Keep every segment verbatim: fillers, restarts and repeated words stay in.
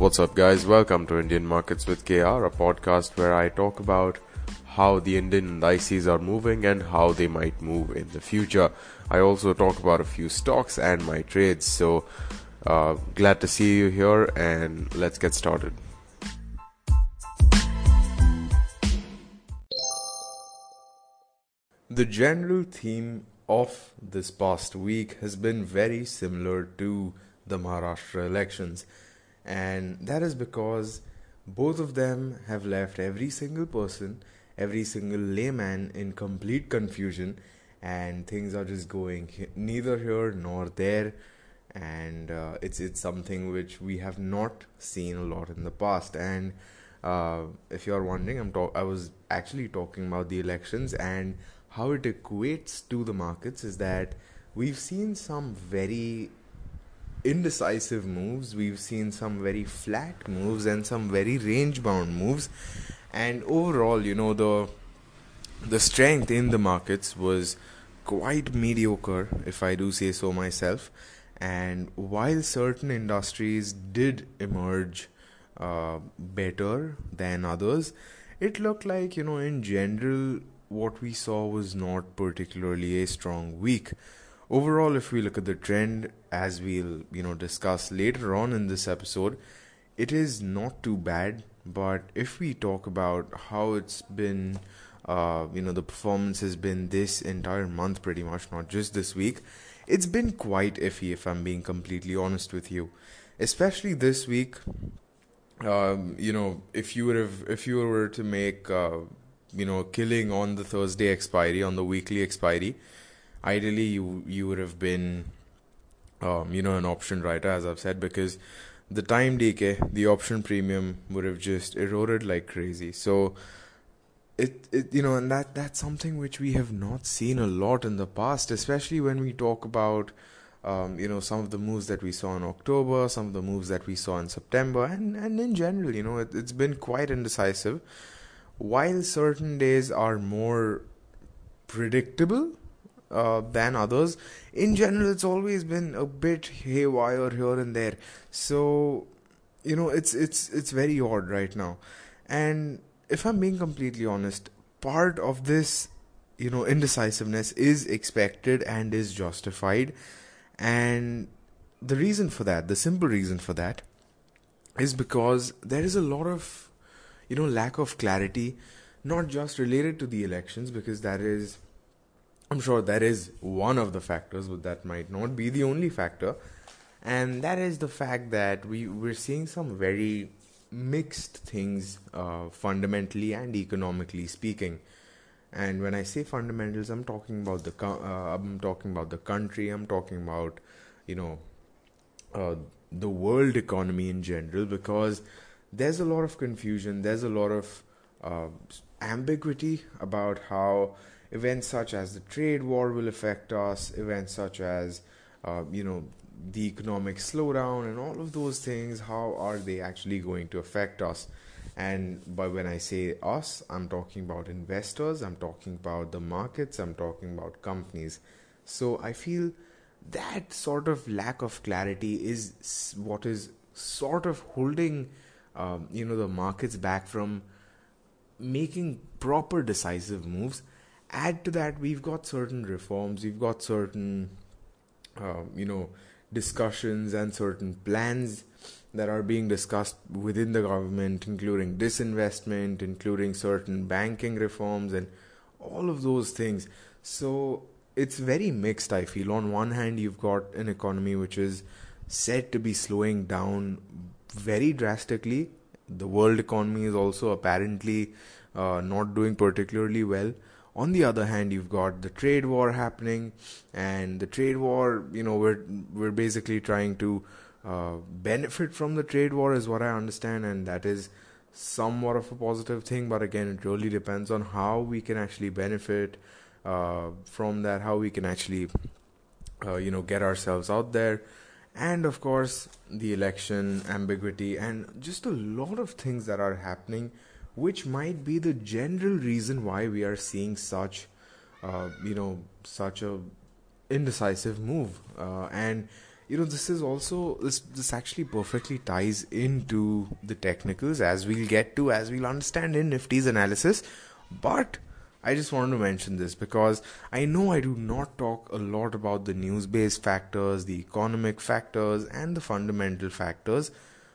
What's up, guys? Welcome to Indian Markets with K R, a podcast where I talk about how the Indian indices are moving and how they might move in the future. I also talk about a few stocks and my trades. So uh, glad to see you here, and let's get started. The general theme of this past week has been very similar to the Maharashtra elections, and that is because both of them have left every single person, every single layman in complete confusion, and things are just going he- neither here nor there, and uh, it's it's something which we have not seen a lot in the past. And uh, if you are wondering, I'm talk- I was actually talking about the elections and how it equates to the markets is that we've seen some very indecisive moves, we've seen some very flat moves and some very range-bound moves, and overall, you know, the the strength in the markets was quite mediocre, if I do say so myself. And while certain industries did emerge uh, better than others, it looked like, you know, in general, what we saw was not particularly a strong week. Overall, if we look at the trend, as we'll, you know, discuss later on in this episode, it is not too bad. But if we talk about how it's been, uh, you know, the performance has been this entire month pretty much, not just this week, it's been quite iffy, if I'm being completely honest with you. Especially this week, um, you know, if you were, if you were to make... Uh, you know, killing on the Thursday expiry, on the weekly expiry, ideally you you would have been, um, you know, an option writer, as I've said, because the time decay, the option premium would have just eroded like crazy. So, it, it you know, and that that's something which we have not seen a lot in the past, especially when we talk about, um, you know, some of the moves that we saw in October, some of the moves that we saw in September, and, and in general, you know, it, it's been quite indecisive. While certain days are more predictable uh, than others, in general, it's always been a bit haywire here and there. So, you know, it's it's it's very odd right now. And if I'm being completely honest, part of this, you know, indecisiveness is expected and is justified. And the reason for that, the simple reason for that, is because there is a lot of, you know, lack of clarity, not just related to the elections, because that is, I'm sure that is one of the factors, but that might not be the only factor. And that is the fact that we, we're seeing some very mixed things uh, fundamentally and economically speaking. And when I say fundamentals, I'm talking about the, co- uh, I'm talking about the country, I'm talking about, you know, uh, the world economy in general, because there's a lot of confusion, there's a lot of uh, ambiguity about how events such as the trade war will affect us, events such as, uh, you know, the economic slowdown and all of those things, how are they actually going to affect us? And by when I say us, I'm talking about investors, I'm talking about the markets, I'm talking about companies. So I feel that sort of lack of clarity is what is sort of holding Um, you know, the markets back from making proper decisive moves. Add to that, we've got certain reforms, we've got certain, um, you know, discussions and certain plans that are being discussed within the government, including disinvestment, including certain banking reforms and all of those things. So it's very mixed, I feel. On one hand, you've got an economy which is said to be slowing down very drastically. The world economy is also apparently uh, not doing particularly well. On the other hand, you've got the trade war happening, and the trade war, you know, we're we're basically trying to uh, benefit from the trade war, is what I understand, and that is somewhat of a positive thing. But again, it really depends on how we can actually benefit uh, from that, how we can actually, uh, you know, get ourselves out there. And of course, the election ambiguity and just a lot of things that are happening, which might be the general reason why we are seeing such, uh, you know, such a indecisive move. Uh, and you know, this is also, this this actually perfectly ties into the technicals, as we'll get to, as we'll understand in Nifty's analysis. But I just wanted to mention this because I know I do not talk a lot about the news-based factors, the economic factors, and the fundamental factors,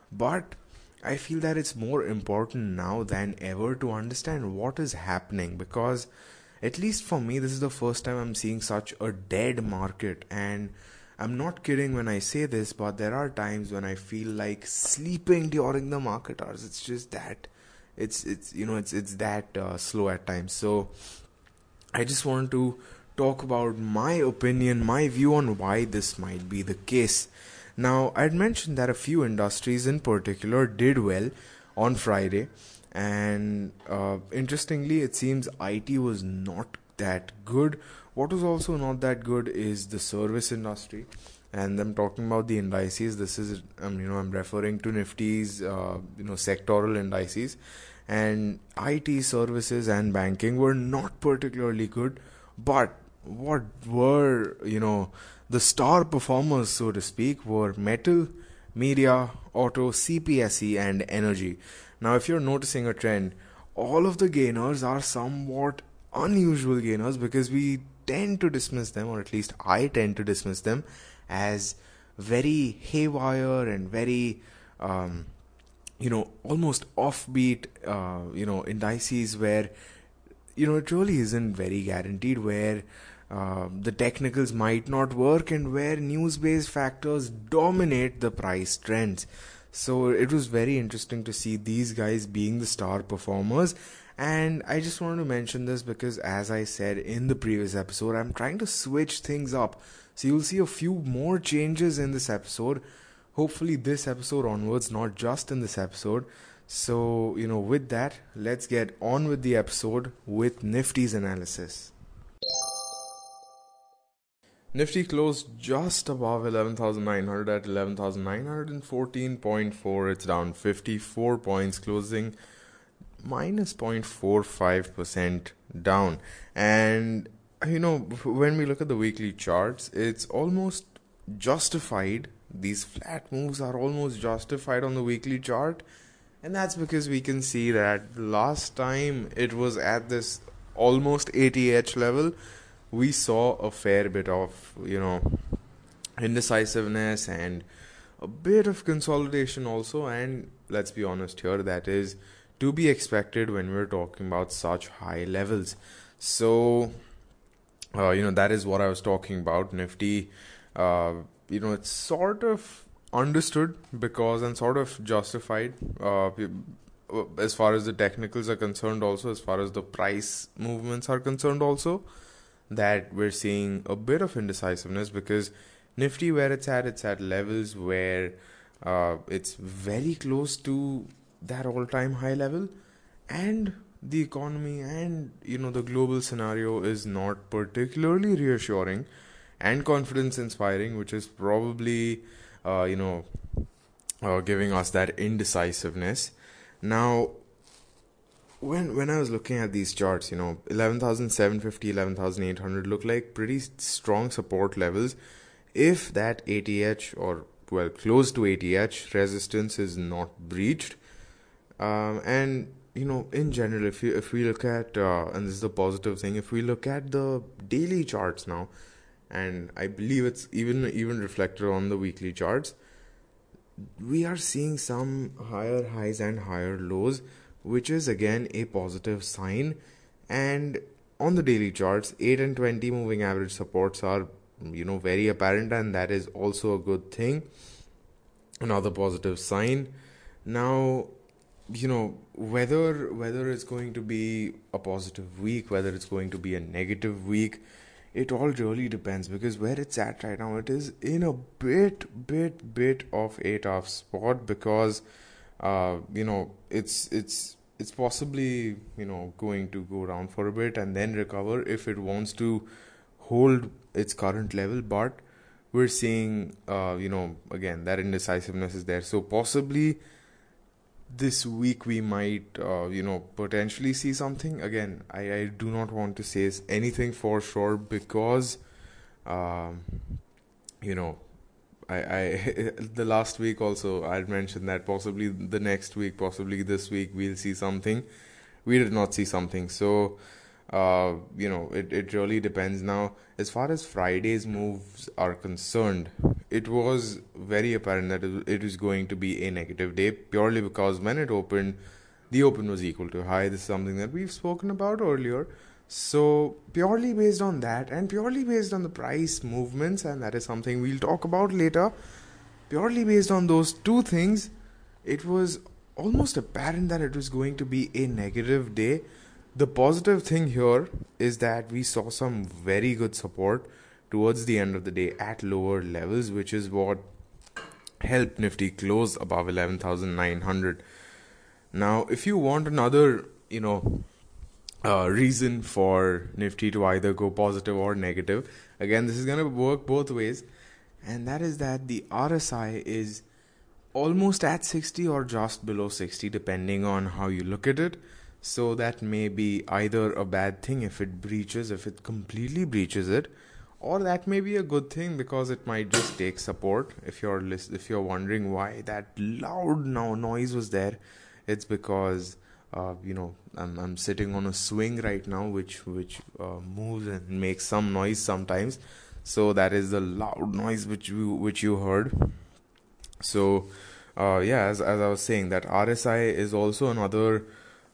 but I feel that it's more important now than ever to understand what is happening, because at least for me, this is the first time I'm seeing such a dead market. And I'm not kidding when I say this, but there are times when I feel like sleeping during the market hours. It's just that it's it's you know it's it's that uh, slow at times. So I just want to talk about my opinion, my view on why this might be the case. Now, I had mentioned that a few industries in particular did well on Friday, and uh, interestingly, it seems I T was not that good. What was also not that good is the service industry. And I'm talking about the indices. This is, um, you know, I'm referring to Nifty's, uh, you know, sectoral indices. And I T, services, and banking were not particularly good. But what were, you know, the star performers, so to speak, were metal, media, auto, C P S E, and energy. Now, if you're noticing a trend, all of the gainers are somewhat unusual gainers, because we tend to dismiss them, or at least I tend to dismiss them, as very haywire and very, um, you know, almost offbeat, uh, you know, indices where, you know, it really isn't very guaranteed, where uh, the technicals might not work, and where news-based factors dominate the price trends. So it was very interesting to see these guys being the star performers. And I just wanted to mention this because, as I said in the previous episode, I'm trying to switch things up. So you'll see a few more changes in this episode, hopefully this episode onwards, not just in this episode. So, you know, with that, let's get on with the episode with Nifty's analysis. Nifty closed just above eleven thousand nine hundred at eleven thousand nine hundred fourteen point four. It's down fifty-four points, closing minus zero point four five percent down. And you know, when we look at the weekly charts, it's almost justified. These flat moves are almost justified on the weekly chart, and that's because we can see that last time it was at this almost A T H level, we saw a fair bit of, you know, indecisiveness and a bit of consolidation also. And let's be honest here, that is to be expected when we're talking about such high levels. So Uh, you know, that is what I was talking about. Nifty, uh, you know, it's sort of understood because and sort of justified uh, as far as the technicals are concerned also, as far as the price movements are concerned also, that we're seeing a bit of indecisiveness, because Nifty, where it's at, it's at levels where uh, it's very close to that all-time high level, and the economy and, you know, the global scenario is not particularly reassuring and confidence inspiring, which is probably, uh, you know, uh, giving us that indecisiveness. Now, when when I was looking at these charts, you know, eleven thousand seven hundred fifty, eleven thousand eight hundred look like pretty strong support levels if that A T H, or well, close to A T H resistance is not breached. Um, and you know, in general, if you, if we look at, uh, and this is the positive thing, if we look at the daily charts now, and I believe it's even even reflected on the weekly charts, we are seeing some higher highs and higher lows, which is again a positive sign. And on the daily charts, eight and twenty moving average supports are, you know, very apparent, and that is also a good thing, another positive sign. Now, you know, whether whether it's going to be a positive week, whether it's going to be a negative week, it all really depends, because where it's at right now, it is in a bit bit bit of a tough spot, because uh you know it's it's it's possibly, you know, going to go down for a bit and then recover if it wants to hold its current level. But we're seeing uh you know again that indecisiveness is there, so possibly this week we might, uh, you know, potentially see something. Again, I, I do not want to say anything for sure, because, um, you know, I, I the last week also I'd mentioned that possibly the next week, possibly this week, we'll see something. We did not see something. So, uh, you know, it, it really depends. Now, as far as Friday's moves are concerned, it was very apparent that it was going to be a negative day purely because when it opened, the open was equal to high. This is something that we've spoken about earlier. So purely based on that and purely based on the price movements, and that is something we'll talk about later, purely based on those two things, it was almost apparent that it was going to be a negative day. The positive thing here is that we saw some very good support towards the end of the day at lower levels, which is what helped Nifty close above eleven thousand nine hundred. Now, if you want another, you know, Uh, reason for Nifty to either go positive or negative, again, this is going to work both ways, and that is that the R S I is almost at sixty or just below sixty, depending on how you look at it. So that may be either a bad thing if it breaches, if it completely breaches it, or that may be a good thing because it might just take support. If you're list- if you're wondering why that loud no- noise was there, it's because Uh, you know, I'm I'm sitting on a swing right now, which which uh, moves and makes some noise sometimes. So that is the loud noise which you which you heard. So, uh, yeah, as as I was saying, that R S I is also another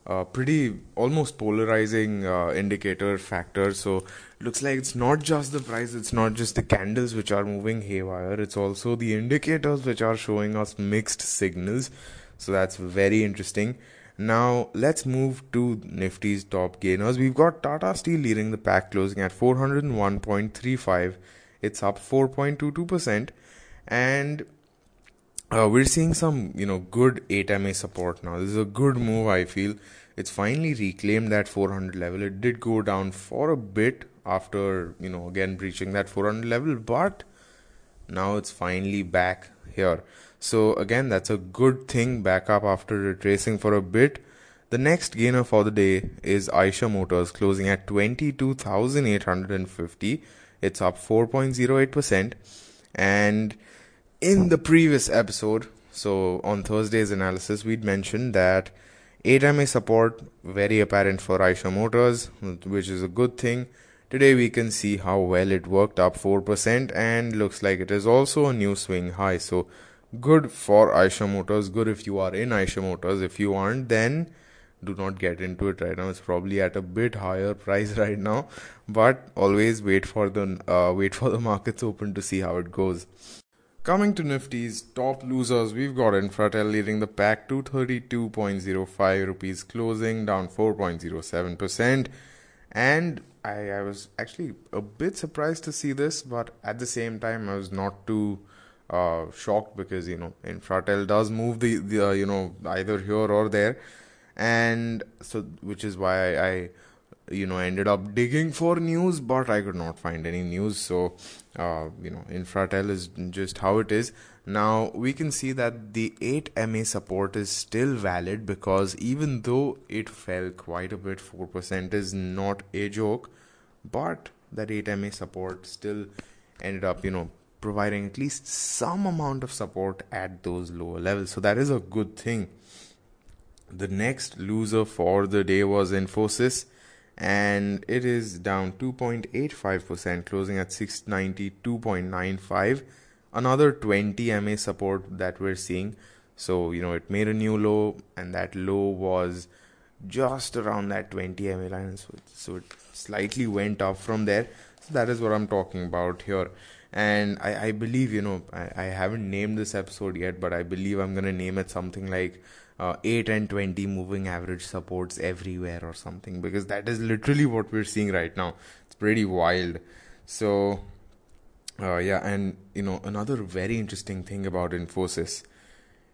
uh, pretty almost polarizing uh, indicator factor. So it looks like it's not just the price, it's not just the candles which are moving haywire, it's also the indicators which are showing us mixed signals. So that's very interesting. Now, let's move to Nifty's top gainers. We've got Tata Steel leading the pack, closing at four oh one point three five. It's up four point two two percent. And uh, we're seeing some, you know, good eight M A support now. This is a good move, I feel. It's finally reclaimed that four hundred level. It did go down for a bit after, you know, again breaching that four hundred level. But now it's finally back here. So again, that's a good thing, back up after retracing for a bit. The next gainer for the day is Eicher Motors, closing at twenty-two thousand eight hundred fifty. It's up four point oh eight percent. And in the previous episode, so on Thursday's analysis, we'd mentioned that eight M A support, very apparent for Eicher Motors, which is a good thing. Today we can see how well it worked, up four percent, and looks like it is also a new swing high. So good for Eicher Motors, good if you are in Eicher Motors. If you aren't, then do not get into it right now. It's probably at a bit higher price right now, but always wait for the uh, wait for the markets open to see how it goes. Coming to Nifty's top losers, we've got Infratel leading the pack, two thirty-two point oh five rupees closing, down four point oh seven percent. And I, I was actually a bit surprised to see this, but at the same time, I was not too Uh, shocked because, you know, Infratel does move the, the uh, you know, either here or there, and so which is why I, I you know ended up digging for news, but I could not find any news. So uh, you know Infratel is just how it is. Now we can see that the eight M A support is still valid because even though it fell quite a bit, four percent is not a joke, but that eight M A support still ended up, you know, providing at least some amount of support at those lower levels. So that is a good thing. The next loser for the day was Infosys, and it is down two point eight five percent, closing at six ninety-two point nine five. Another twenty M A support that we're seeing. So, you know, it made a new low, and that low was just around that twenty M A line. So it, so it slightly went up from there. So that is what I'm talking about here. And I, I believe, you know, I, I haven't named this episode yet, but I believe I'm going to name it something like uh, eight and twenty moving average supports everywhere or something, because that is literally what we're seeing right now. It's pretty wild. So, uh, yeah, and, you know, another very interesting thing about Infosys,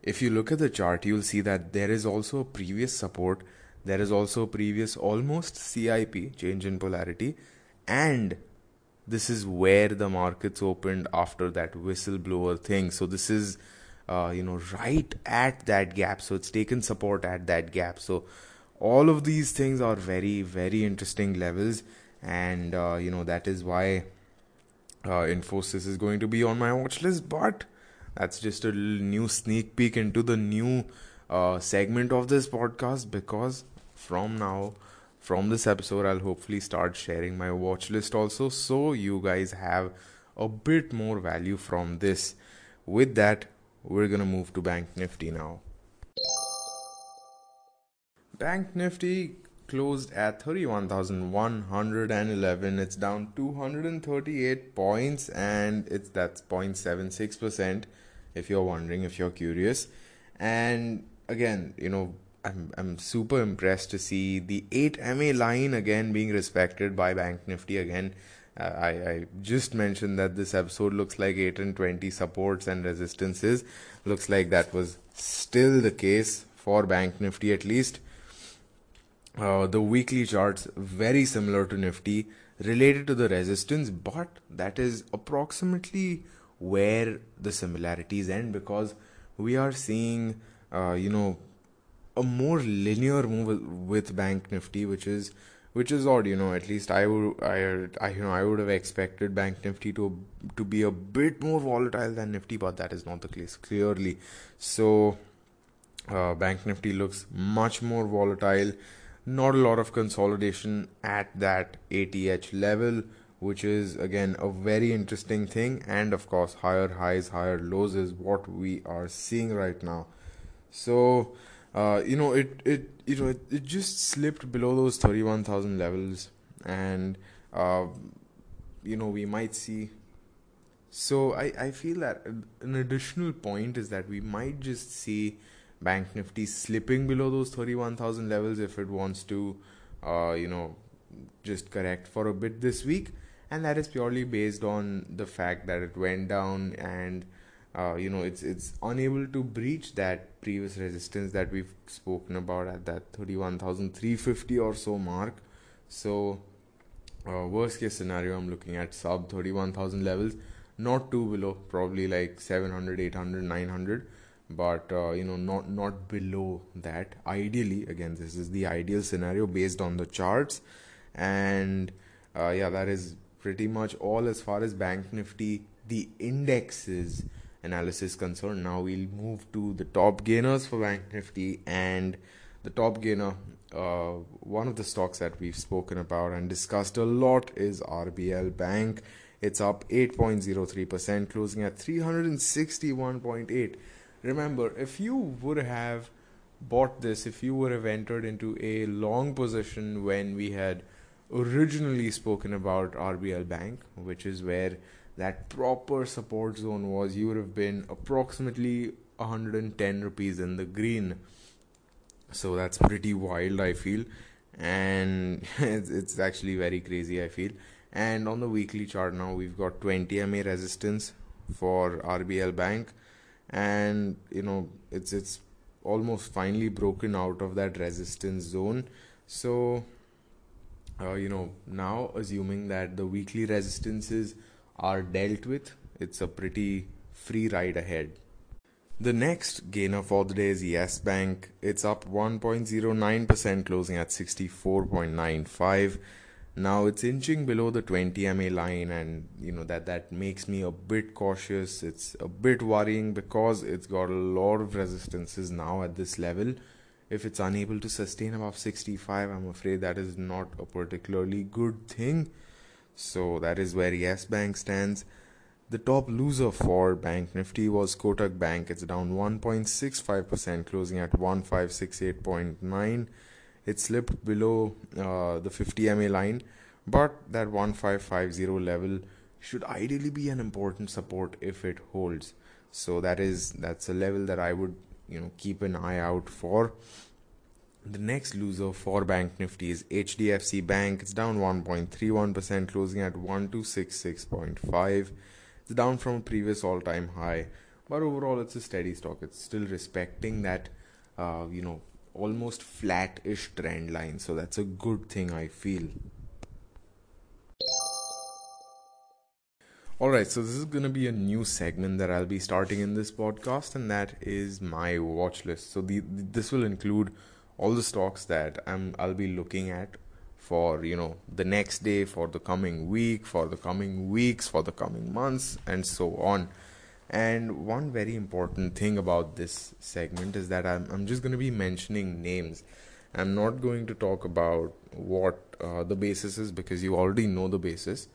if you look at the chart, you'll see that there is also a previous support. There is also a previous almost C I P, change in polarity, and this is where the markets opened after that whistleblower thing. So this is, uh, you know, right at that gap. So it's taken support at that gap. So all of these things are very, very interesting levels. And, uh, you know, that is why Uh, Infosys is going to be on my watch list, but that's just a new sneak peek into the new uh, segment of this podcast, because from now, from this episode, I'll hopefully start sharing my watch list also, so you guys have a bit more value from this. With that, we're going to move to Bank Nifty now. Bank Nifty closed at thirty-one thousand one hundred eleven. It's down two hundred thirty-eight points, and it's that's zero point seven six percent if you're wondering, if you're curious. And again, you know, I'm I'm super impressed to see the eight M A line again being respected by Bank Nifty again. Uh, I, I just mentioned that this episode looks like eight and twenty supports and resistances. Looks like that was still the case for Bank Nifty at least. Uh, the weekly charts very similar to Nifty, related to the resistance, but that is approximately where the similarities end, because we are seeing uh, you know a more linear move with Bank Nifty, which is which is odd. You know, at least I would I, I you know I would have expected Bank Nifty to to be a bit more volatile than Nifty, but that is not the case clearly. So uh, Bank Nifty looks much more volatile. Not a lot of consolidation at that A T H level, which is again a very interesting thing. And of course, higher highs, higher lows is what we are seeing right now. So, uh, you know, it it you know it, it just slipped below those thirty-one thousand levels, and uh, you know we might see. So I I feel that an additional point is that we might just see Bank Nifty slipping below those thirty-one thousand levels if it wants to, uh, you know, just correct for a bit this week. And that is purely based on the fact that it went down and, uh, you know, it's it's unable to breach that previous resistance that we've spoken about at that thirty-one thousand three hundred fifty or so mark. So, uh, worst case scenario, I'm looking at sub thirty-one thousand levels, not too below, probably like seven hundred, eight hundred, nine hundred. But, uh, you know, not, not below that. Ideally, again, this is the ideal scenario based on the charts. And, uh, yeah, that is pretty much all as far as Bank Nifty, the indexes analysis concerned. Now we'll move to the top gainers for Bank Nifty. And the top gainer, uh, one of the stocks that we've spoken about and discussed a lot is R B L Bank. It's up eight point zero three percent, closing at three hundred sixty-one point eight. Remember, if you would have bought this, if you would have entered into a long position when we had originally spoken about R B L Bank, which is where that proper support zone was, you would have been approximately one hundred ten rupees in the green. So that's pretty wild, I feel. And it's, it's actually very crazy, I feel. And on the weekly chart now, we've got twenty M A resistance for R B L Bank. And you know it's it's almost finally broken out of that resistance zone. So uh, you know now, assuming that the weekly resistances are dealt with, it's a pretty free ride ahead. The next gainer for the day is Yes Bank. It's up one point zero nine percent, closing at sixty-four point nine five. Now it's inching below the twenty M A line, and you know that that makes me a bit cautious. It's a bit worrying because it's got a lot of resistances now at this level. If it's unable to sustain above sixty-five, I'm afraid that is not a particularly good thing. So that is where Yes Bank stands. The top loser for Bank Nifty was Kotak Bank. It's down one point six five percent, closing at one five six eight point nine. It slipped below uh, the fifty M A line, but that one five five zero level should ideally be an important support if it holds. So that is that's a level that I would you know keep an eye out for. The next loser for Bank Nifty is H D F C Bank. It's down one point three one percent, closing at one two six six point five. It's down from a previous all-time high, but overall it's a steady stock. It's still respecting that uh, you know. almost flat-ish trend line, so that's a good thing, I feel. Alright, so this is going to be a new segment that I'll be starting in this podcast, and that is my watch list. So the, this will include all the stocks that I'm, I'll be looking at for, you know, the next day, for the coming week, for the coming weeks, for the coming months, and so on. And one very important thing about this segment is that I'm, I'm just going to be mentioning names. I'm not going to talk about what uh, the basis is, because you already know the basis,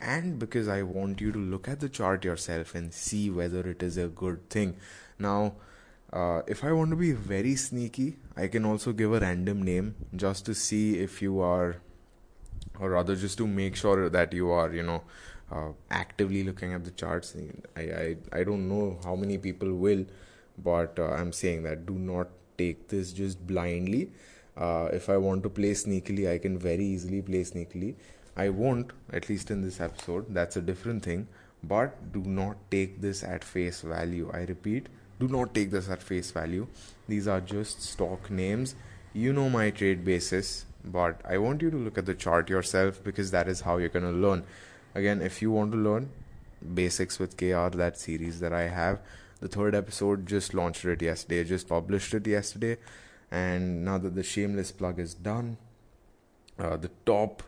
and because I want you to look at the chart yourself and see whether it is a good thing. Now, uh, if I want to be very sneaky, I can also give a random name just to see if you are, or rather just to make sure that you are, you know, Uh, actively looking at the charts. I, I, I don't know how many people will, but uh, I'm saying that do not take this just blindly. Uh, if I want to play sneakily, I can very easily play sneakily. I won't, at least in this episode. That's a different thing. But do not take this at face value. I repeat, do not take this at face value. These are just stock names. You know my trade basis, but I want you to look at the chart yourself, because that is how you're going to learn. Again, if you want to learn Basics with K R, that series that I have, the third episode, just launched it yesterday, just published it yesterday. And now that the shameless plug is done, uh, the top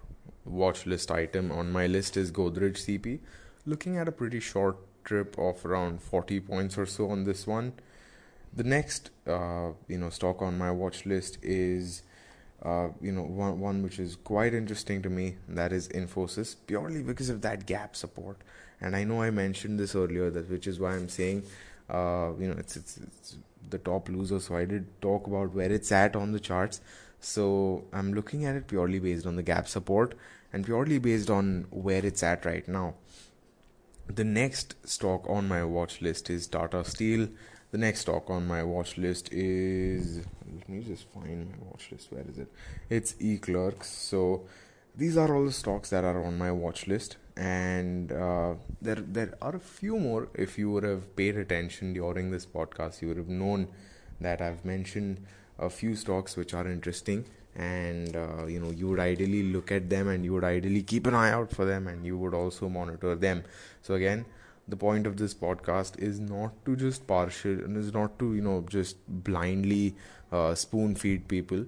watch list item on my list is Godrej C P. Looking at a pretty short trip of around forty points or so on this one. The next, uh, you know, stock on my watch list is... Uh, you know, one, one which is quite interesting to me, that is Infosys, purely because of that gap support. And I know I mentioned this earlier, that which is why I'm saying, uh, you know, it's, it's, it's the top loser. So I did talk about where it's at on the charts. So I'm looking at it purely based on the gap support and purely based on where it's at right now. The next stock on my watch list is Tata Steel. The next stock on my watch list is, let me just find my watch list, where is it? It's Eclerks. So these are all the stocks that are on my watch list. And uh, there, there are a few more. If you would have paid attention during this podcast, you would have known that I've mentioned a few stocks which are interesting. And, uh, you know, you would ideally look at them and you would ideally keep an eye out for them. And you would also monitor them. So again, the point of this podcast is not to just partial and is not to, you know, just blindly uh, spoon feed people.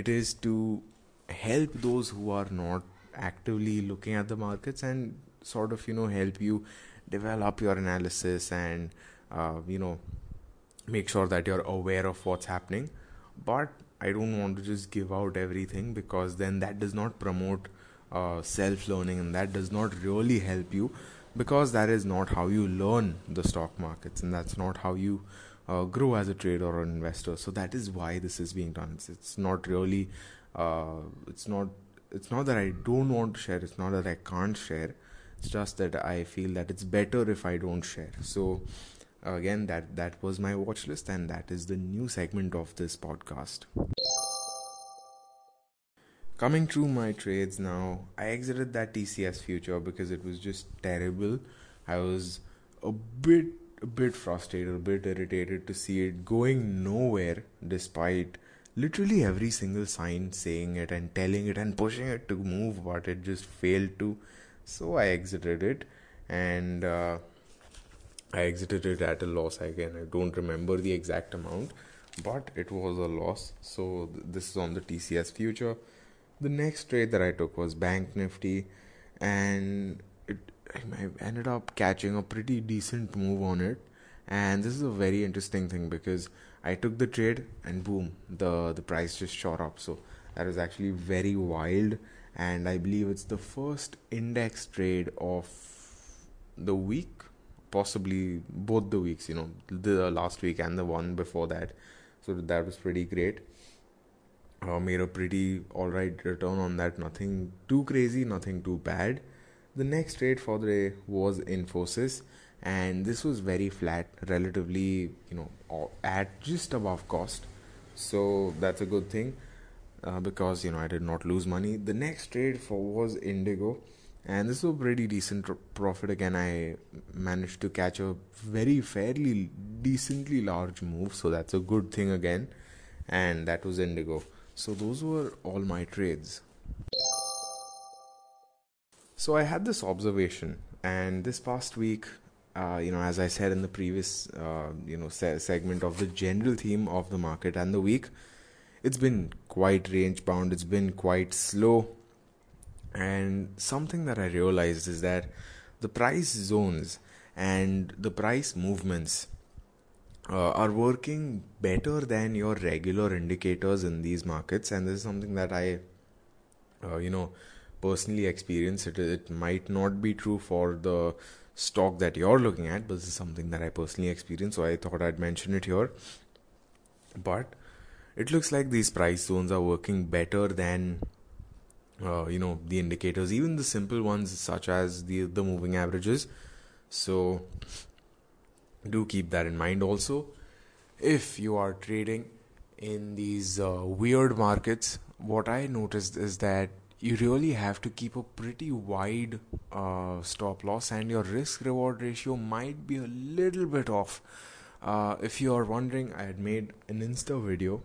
It is to help those who are not actively looking at the markets and sort of, you know, help you develop your analysis and, uh, you know, make sure that you're aware of what's happening. But I don't want to just give out everything, because then that does not promote uh, self-learning, and that does not really help you. Because that is not how you learn the stock markets, and that's not how you uh, grow as a trader or an investor. So that is why this is being done. It's, it's not really, uh, it's not, it's not that I don't want to share. It's not that I can't share. It's just that I feel that it's better if I don't share. So again, that, that was my watch list, and that is the new segment of this podcast. Coming through my trades now, I exited that T C S future because it was just terrible. I was a bit, a bit frustrated, a bit irritated to see it going nowhere, despite literally every single sign saying it and telling it and pushing it to move, but it just failed to. So I exited it, and uh, I exited it at a loss again. I don't remember the exact amount, but it was a loss. So th- this is on the T C S future. The next trade that I took was Bank Nifty, and it, I ended up catching a pretty decent move on it. And this is a very interesting thing, because I took the trade and boom, the, the price just shot up. So that was actually very wild, and I believe it's the first index trade of the week, possibly both the weeks, you know, the last week and the one before that. So that was pretty great. Uh, made a pretty alright return on that. Nothing too crazy, nothing too bad. The next trade for the day was Infosys, and this was very flat, relatively, you know, at just above cost. So that's a good thing, uh, because, you know, I did not lose money. The next trade for was Indigo, and this was a pretty decent profit. Again, I managed to catch a very fairly decently large move, so that's a good thing again. And that was Indigo. So those were all my trades. So I had this observation, and this past week, uh, you know, as I said in the previous, uh, you know, se- segment of the general theme of the market and the week, it's been quite range bound. It's been quite slow. And something that I realized is that the price zones and the price movements uh, are working better than your regular indicators in these markets. And this is something that I, uh, you know, personally experience. It, it might not be true for the stock that you're looking at, but this is something that I personally experience. So I thought I'd mention it here. But it looks like these price zones are working better than, uh, you know, the indicators, even the simple ones such as the, the moving averages. So do keep that in mind also. If you are trading in these uh, weird markets, what I noticed is that you really have to keep a pretty wide uh, stop loss, and your risk reward ratio might be a little bit off. Uh, if you are wondering, I had made an Insta video,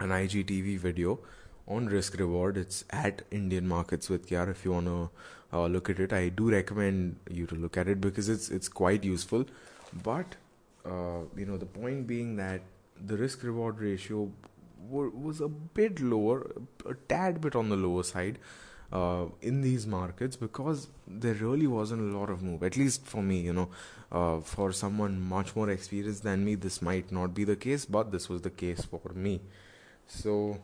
an I G T V video on risk reward. It's at Indian Markets with K R. If you want to uh, look at it, I do recommend you to look at it because it's it's quite useful. But uh, you know, the point being that the risk reward ratio w- was a bit lower, a tad bit on the lower side uh, in these markets because there really wasn't a lot of move. At least for me, you know, uh, for someone much more experienced than me, this might not be the case, but this was the case for me. So.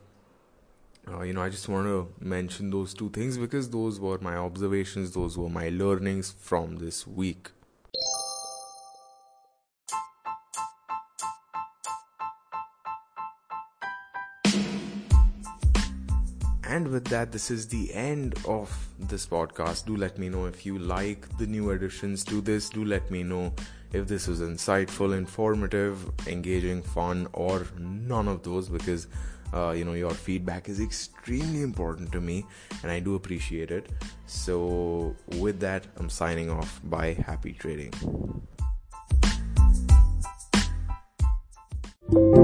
Uh, you know, I just want to mention those two things because those were my observations, those were my learnings from this week. And with that, this is the end of this podcast. Do let me know if you like the new additions to this. Do let me know if this was insightful, informative, engaging, fun, or none of those because Uh, you know, your feedback is extremely important to me and I do appreciate it. So with that, I'm signing off. Bye. Happy trading.